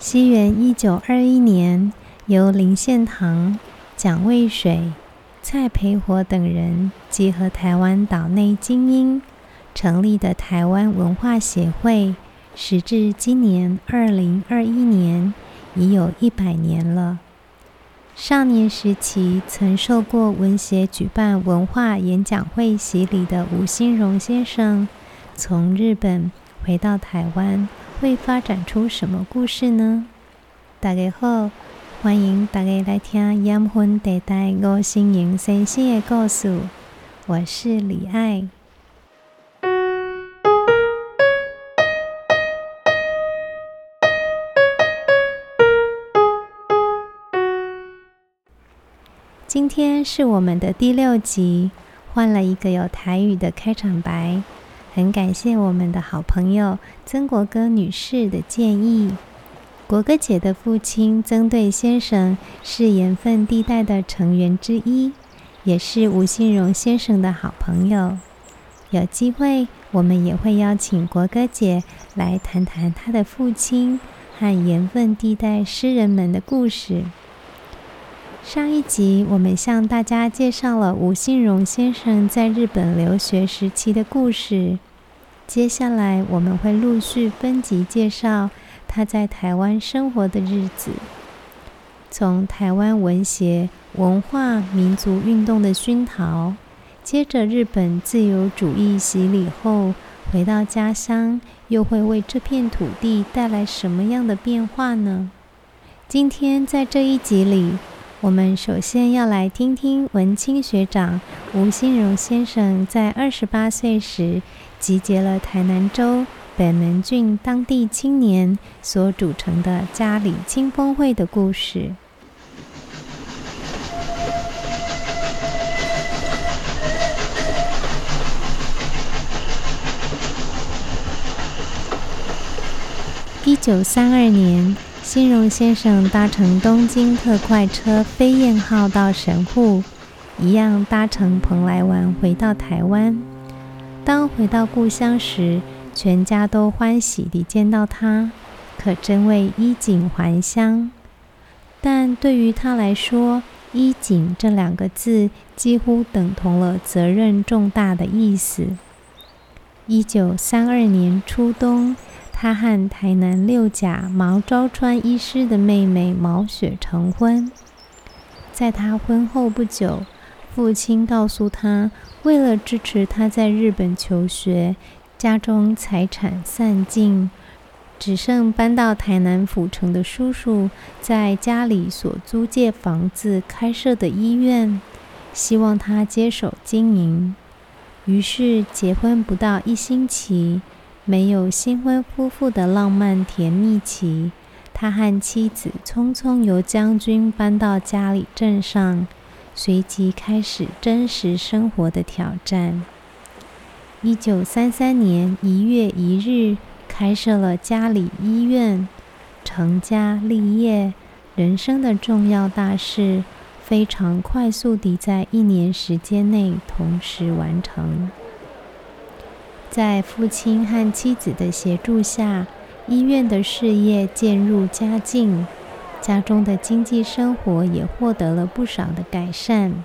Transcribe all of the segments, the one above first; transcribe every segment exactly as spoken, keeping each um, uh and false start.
西元一九二一年，由林献堂、蒋渭水、蔡培火等人集合台湾岛内精英成立的台湾文化协会，时至今年二零二一年，已有一百年了。少年时期曾受过文协举办文化演讲会洗礼的吴新荣先生，从日本回到台湾，会发展出什么故事呢？大家好，欢迎大家来听盐分地带吴新荣先生的故事。我是李爱。今天是我们的第六集，换了一个有台语的开场白。很感谢我们的好朋友曾国歌女士的建议。国歌姐的父亲曾对先生是盐分地带的成员之一，也是吴新荣先生的好朋友。有机会我们也会邀请国歌姐来谈谈她的父亲和盐分地带诗人们的故事。上一集我们向大家介绍了吴新荣先生在日本留学时期的故事，接下来我们会陆续分集介绍他在台湾生活的日子。从台湾文协、文化、民族运动的熏陶，接着日本自由主义洗礼后，回到家乡又会为这片土地带来什么样的变化呢？今天在这一集里，我们首先要来听听文青学长吴新荣先生在二十八岁时集结了台南州北门郡当地青年所组成的家里清风会的故事。一九三二年。新荣先生搭乘东京特快车飞燕号到神户，一样搭乘蓬莱丸回到台湾。当回到故乡时，全家都欢喜地见到他，可真为衣锦还乡。但对于他来说，衣锦这两个字几乎等同了责任重大的意思。一九三二年初冬，他和台南六甲毛昭川医师的妹妹毛雪成婚。在他婚后不久，父亲告诉他，为了支持他在日本求学，家中财产散尽，只剩搬到台南府城的叔叔在家里所租借房子开设的医院，希望他接手经营。于是结婚不到一星期，没有新婚夫妇的浪漫甜蜜期，他和妻子匆匆由将军搬到家里镇上，随即开始真实生活的挑战。一九三三年一月一日开设了家里医院，成家立业，人生的重要大事非常快速地在一年时间内同时完成。在父亲和妻子的协助下，医院的事业渐入佳境，家中的经济生活也获得了不少的改善。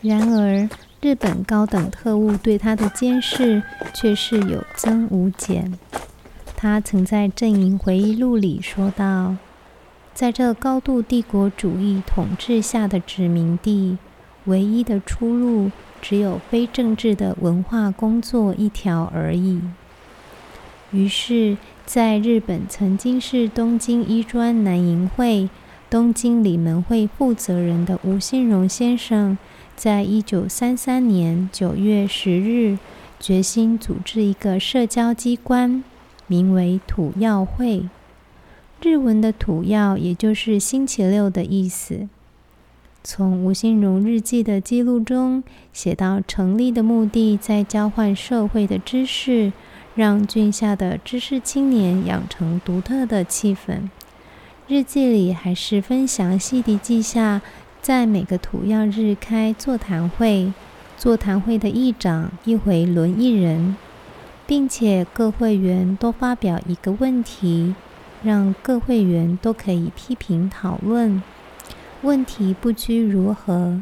然而，日本高等特务对他的监视却是有增无减。他曾在阵营回忆录里说道，在这高度帝国主义统治下的殖民地，唯一的出路只有非政治的文化工作一条而已。于是，在日本曾经是东京医专南营会、东京理门会负责人的吴新荣先生，在一九三三年九月十日决心组织一个社交机关，名为土药会。日文的土曜也就是星期六的意思。从吴新荣日记的记录中写到，成立的目的在交换社会的知识，让郡下的知识青年养成独特的气氛。日记里还十分详细地记下，在每个土曜日开座谈会，座谈会的议长一回轮一人，并且各会员都发表一个问题，让各会员都可以批评讨论，问题不拘如何，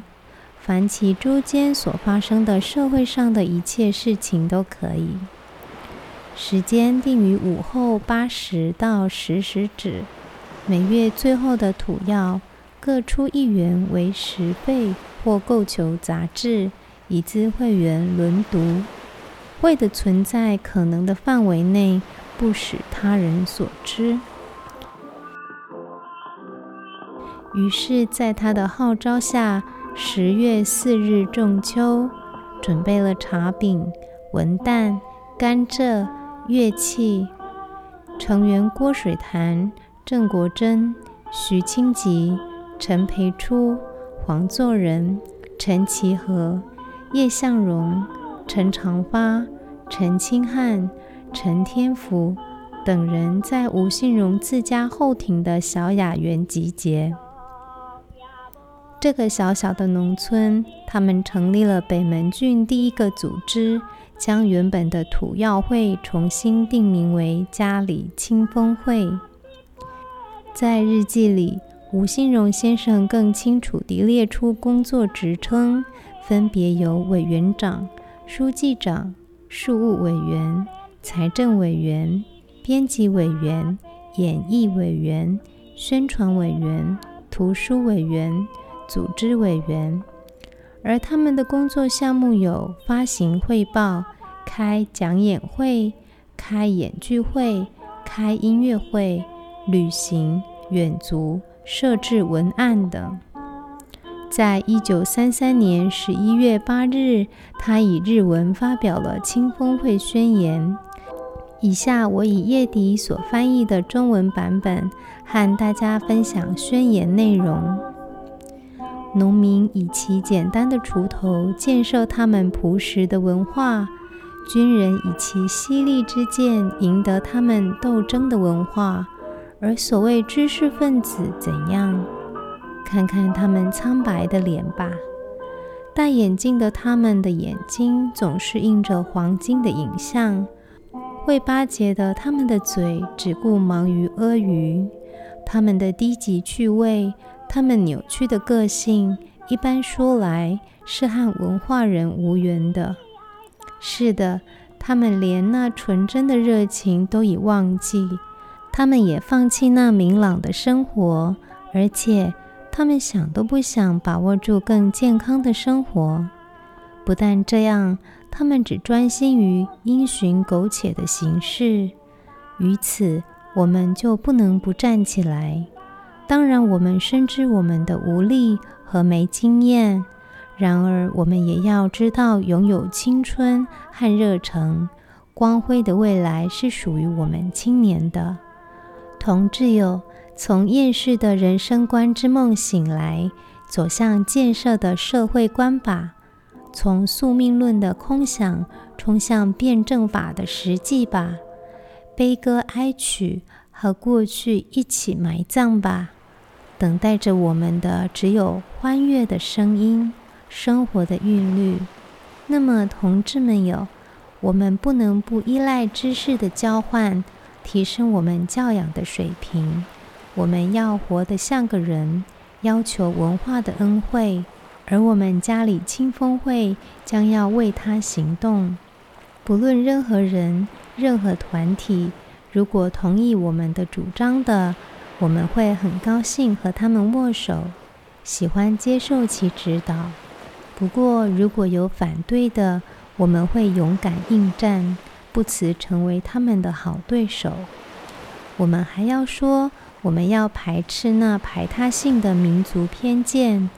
凡其周间所发生的社会上的一切事情都可以。时间定于午后八时到十时止，每月最后的土曜各出一元为食费或购求杂志，以资会员轮读。会的存在可能的范围内，不使他人所知。于是在他的号召下，十月四日仲秋，准备了茶饼、文旦、甘蔗、乐器。成员郭水潭、郑国珍、徐清吉、陈培初、黄作仁、陈其和、叶向荣、陈长发、陈清汉、陈天福等人在吴信荣自家后庭的小雅园集结。这个小小的农村，他们成立了北门郡第一个组织，将原本的土药会重新定名为嘉里清风会。在日记里，吴信荣先生更清楚地列出工作职称，分别由委员长、书记长、事务委员、财政委员、编辑委员、演艺委员、宣传委员、图书委员、组织委员，而他们的工作项目有发行汇报、开讲演会、开演剧会、开音乐会、旅行、远足、设置文案等。在一九三三年十一月八日，他以日文发表了清风会宣言。以下我以叶迪所翻译的中文版本和大家分享宣言内容。农民以其简单的锄头建设他们朴实的文化，军人以其犀利之剑赢得他们斗争的文化，而所谓知识分子怎样？看看他们苍白的脸吧，戴眼镜的他们的眼睛总是映着黄金的影像，会巴结的他们的嘴只顾忙于阿谀，他们的低级趣味，他们扭曲的个性，一般说来是和文化人无缘的。是的，他们连那纯真的热情都已忘记，他们也放弃那明朗的生活，而且他们想都不想把握住更健康的生活。不但这样，他们只专心于因循苟且的形式。于此，我们就不能不站起来。当然，我们深知我们的无力和没经验，然而我们也要知道，拥有青春和热忱，光辉的未来是属于我们青年的。同志友，从厌世的人生观之梦醒来，走向建设的社会观吧，从宿命论的空想冲向辩证法的实际吧，悲歌哀曲和过去一起埋葬吧。等待着我们的只有欢悦的声音，生活的韵律。那么同志们友，我们不能不依赖知识的交换，提升我们教养的水平。我们要活得像个人，要求文化的恩惠，而我们嘉里清风会将要为他行动。不论任何人、任何团体，如果同意我们的主张的，我们会很高兴和他们握手，喜欢接受其指导。不过，如果有反对的，我们会勇敢应战，不辞成为他们的好对手。我们还要说，我们要排斥那排他性的民族偏见，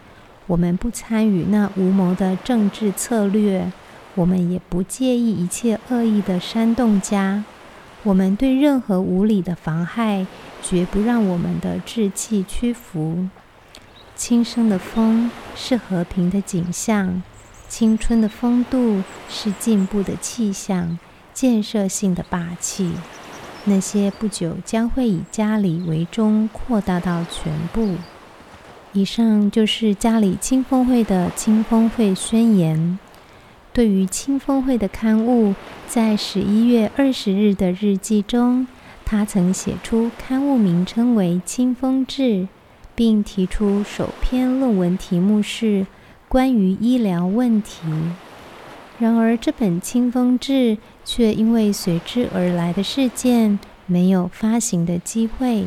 我们不参与那无谋的政治策略，我们也不介意一切恶意的煽动家，我们对任何无理的妨害，绝不让我们的志气屈服。轻声的风是和平的景象，青春的风度是进步的气象，建设性的霸气。那些不久将会以嘉里为中扩大到全部。以上就是嘉里清风会的清风会宣言。对于青峰会的刊物，在十一月二十日的日记中，他曾写出刊物名称为《青峰志》，并提出首篇论文题目是关于医疗问题。然而这本《青峰志》却因为随之而来的事件没有发行的机会。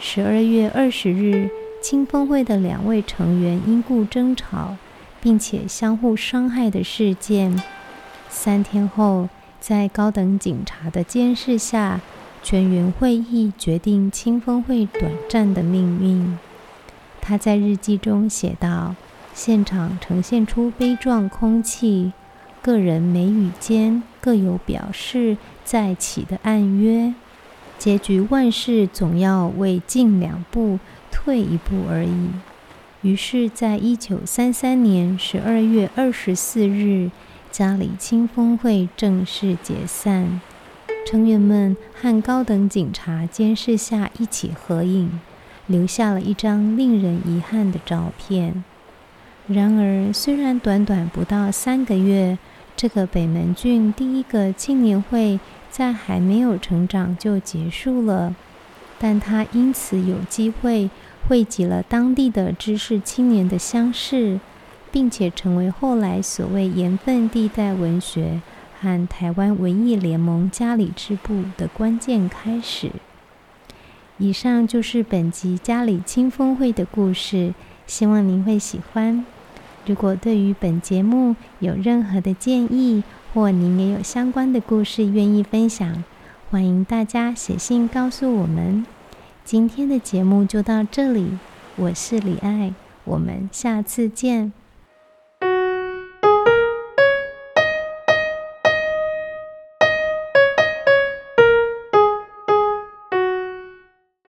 十二月二十日，青峰会的两位成员因故争吵并且相互伤害的事件，三天后在高等警察的监视下，全员会议决定青峰会短暂的命运。他在日记中写道，现场呈现出悲壮空气，个人眉宇间各有表示在起的暗约，结局万事总要为进两步退一步而已。于是在一九三三年十二月二十四日，嘉里青峰会正式解散，成员们和高等警察监视下一起合影，留下了一张令人遗憾的照片。然而虽然短短不到三个月，这个北门郡第一个青年会在还没有成长就结束了，但他因此有机会汇集了当地的知识青年的乡士，并且成为后来所谓盐分地带文学和台湾文艺联盟嘉里支部的关键开始。以上就是本集嘉里青峰会的故事，希望您会喜欢。如果对于本节目有任何的建议，或您也有相关的故事愿意分享，欢迎大家写信告诉我们。今天的节目就到这里，我是李爱，我们下次见。